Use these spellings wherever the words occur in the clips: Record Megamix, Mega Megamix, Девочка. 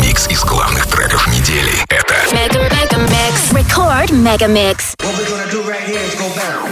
Микс из главных треков недели. Это Mega Megamix. Record Megamix. What we're gonna do right here is go back.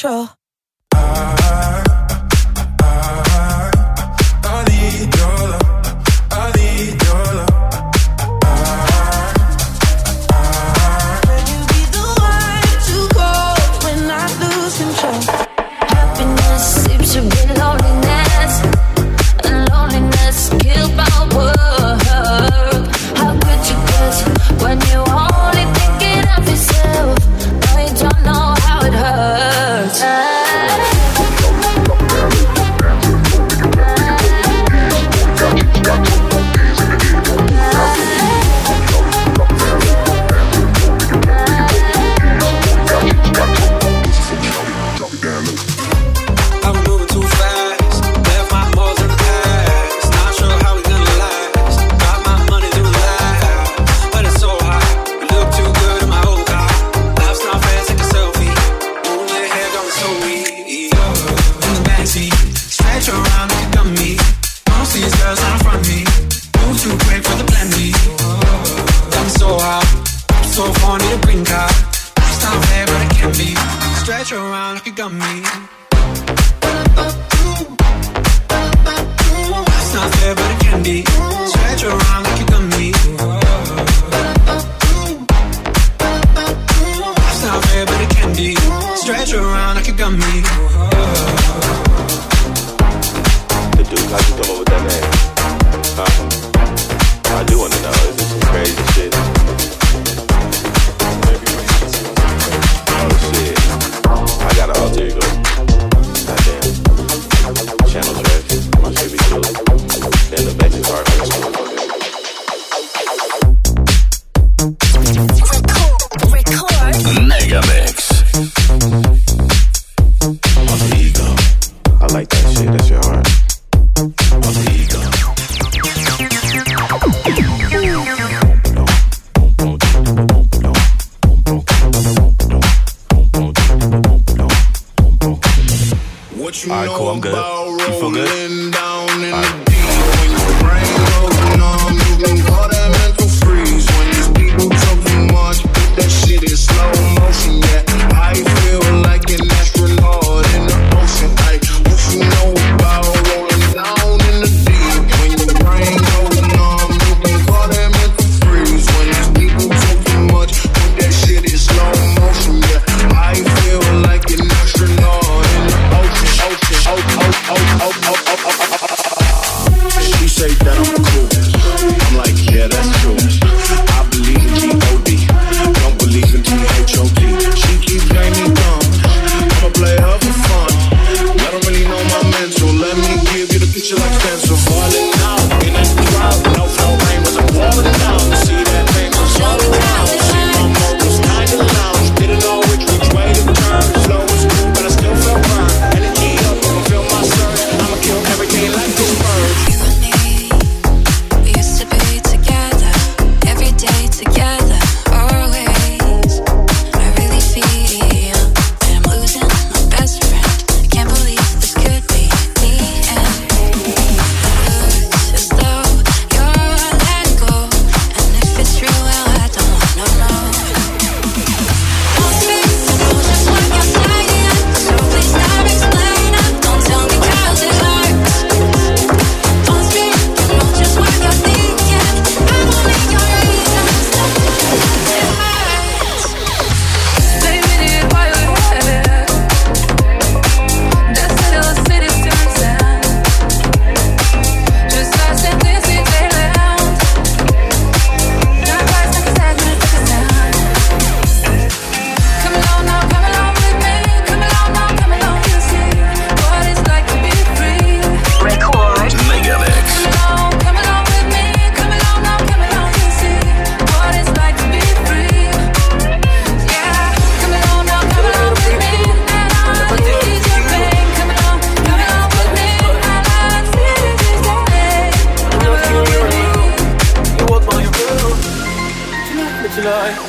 control.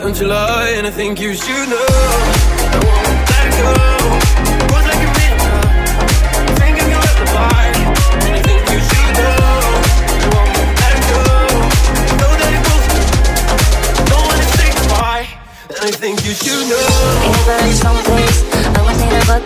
Don't you lie, and I think you should know I won't let go. Goes like a midnight, singing your lullaby. And I think you should know I won't let go. Know that it goes. Don't wanna say goodbye. And I think you should know. Ain't nobody someplace. I want to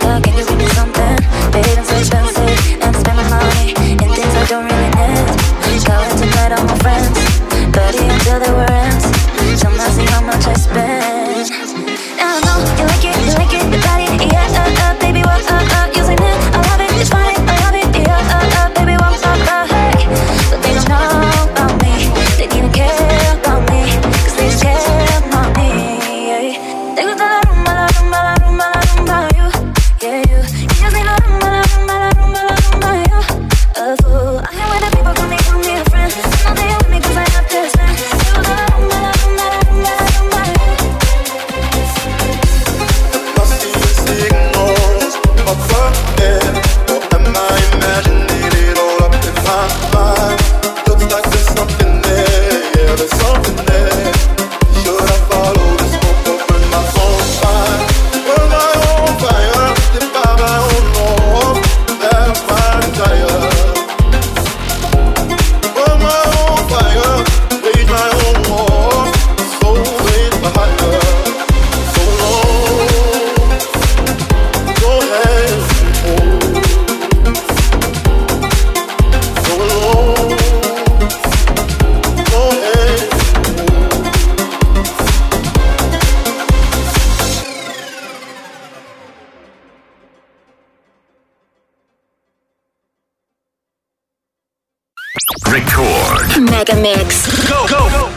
Megamix. Go, go, go.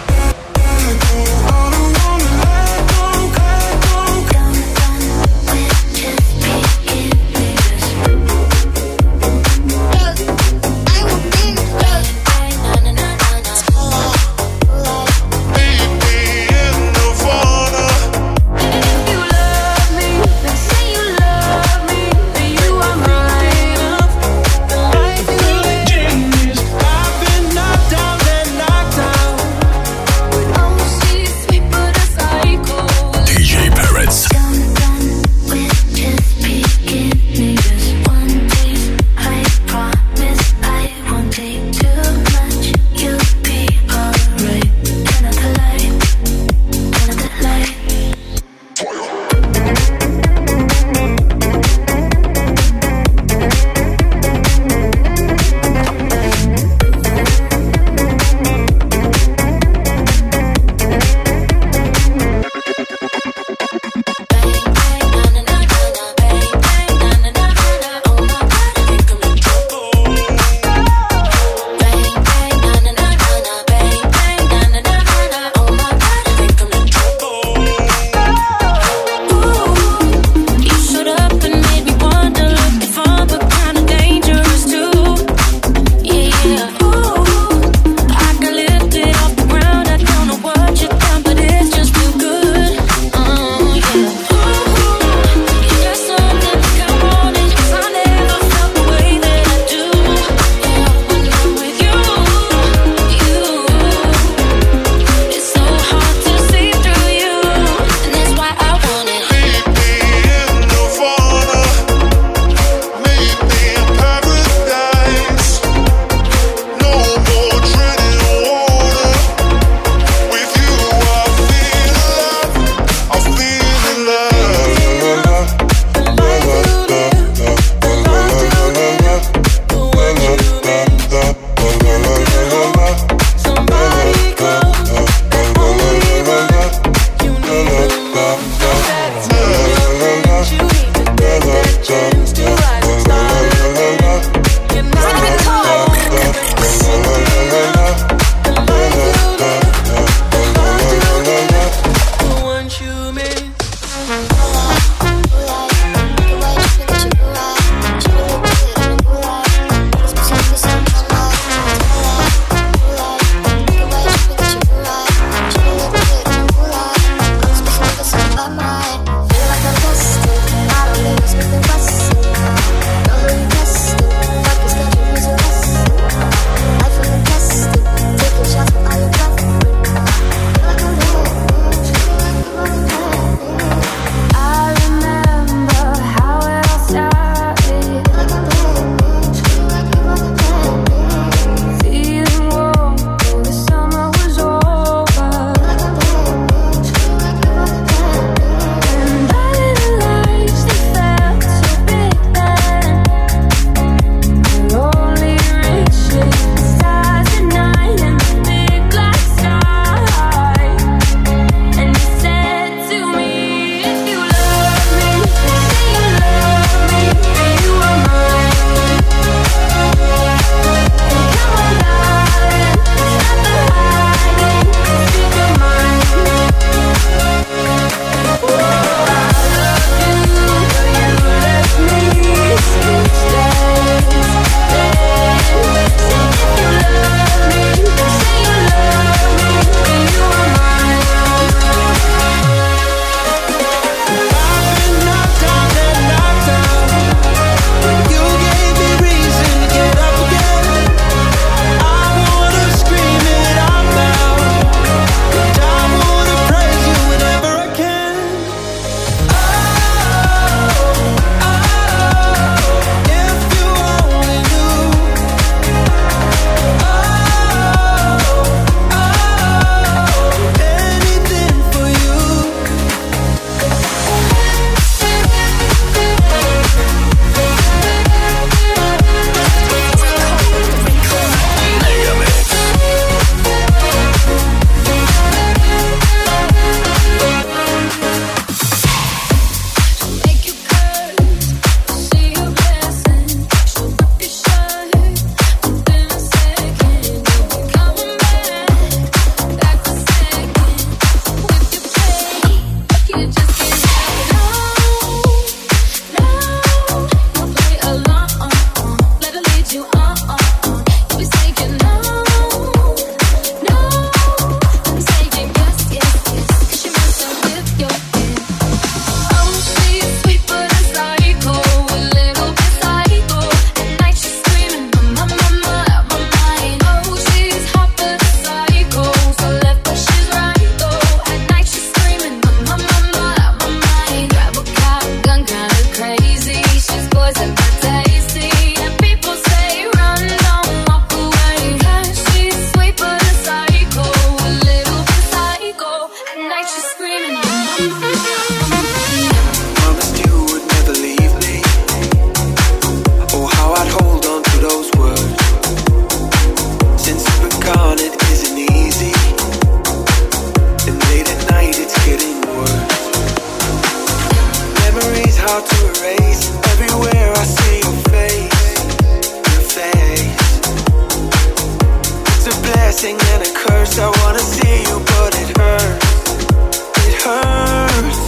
blessing and a curse. I wanna see you, but it hurts. It hurts.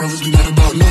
brothers do that about me.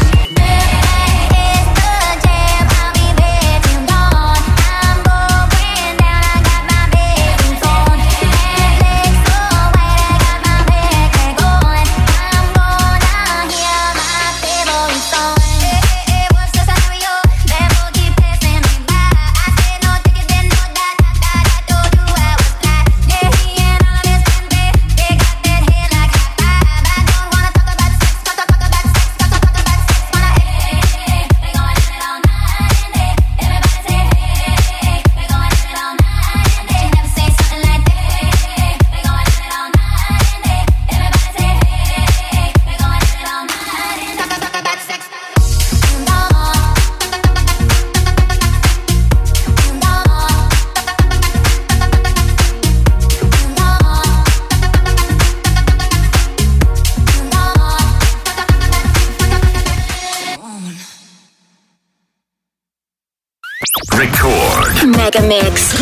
Мегамикс.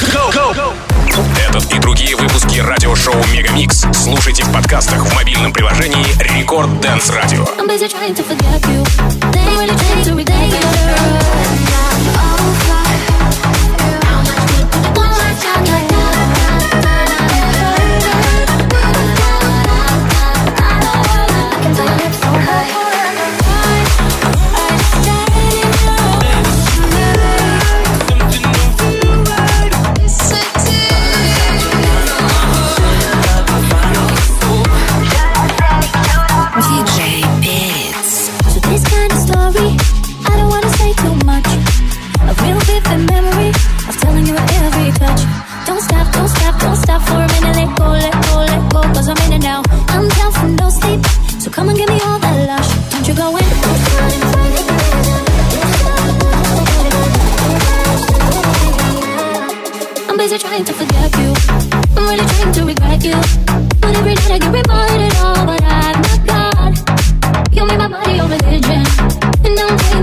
Этот и другие выпуски радиошоу Мегамикс слушайте в подкастах в мобильном приложении Record Dance Radio. But I'm not God. You made my body a religion, and I'm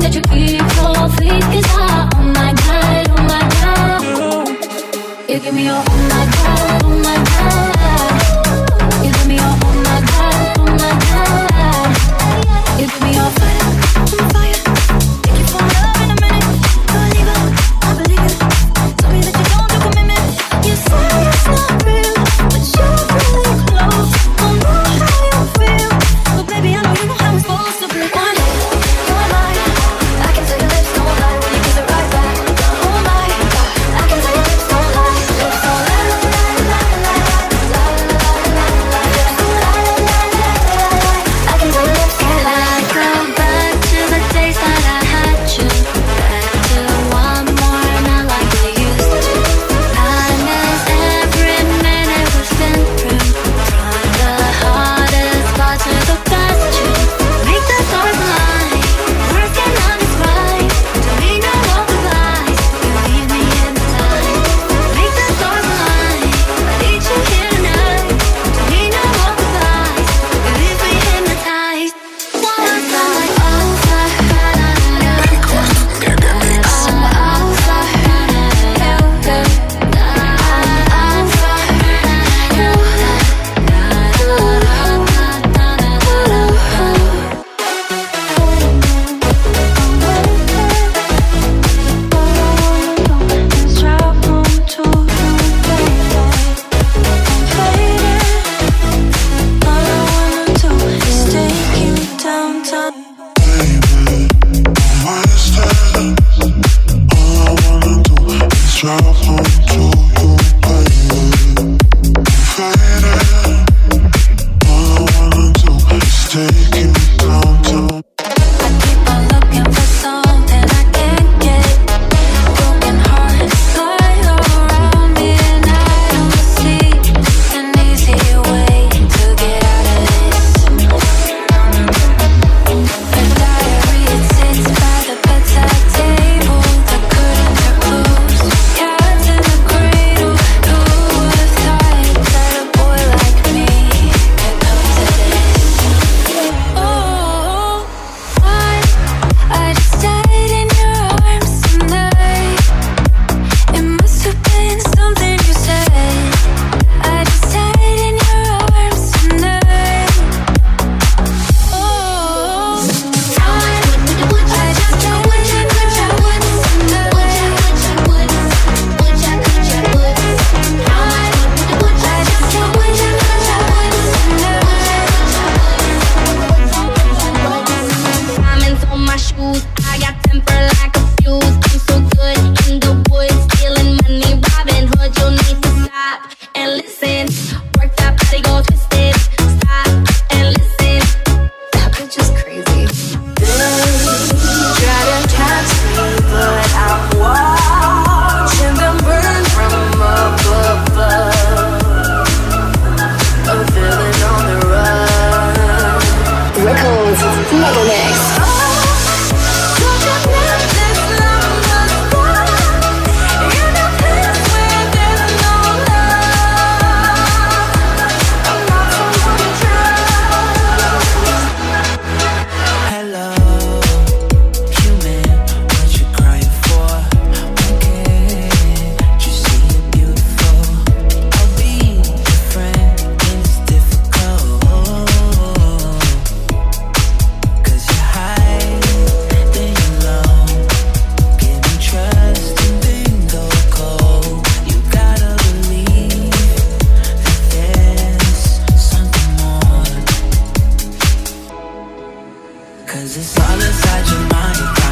'Cause it's all inside your mind.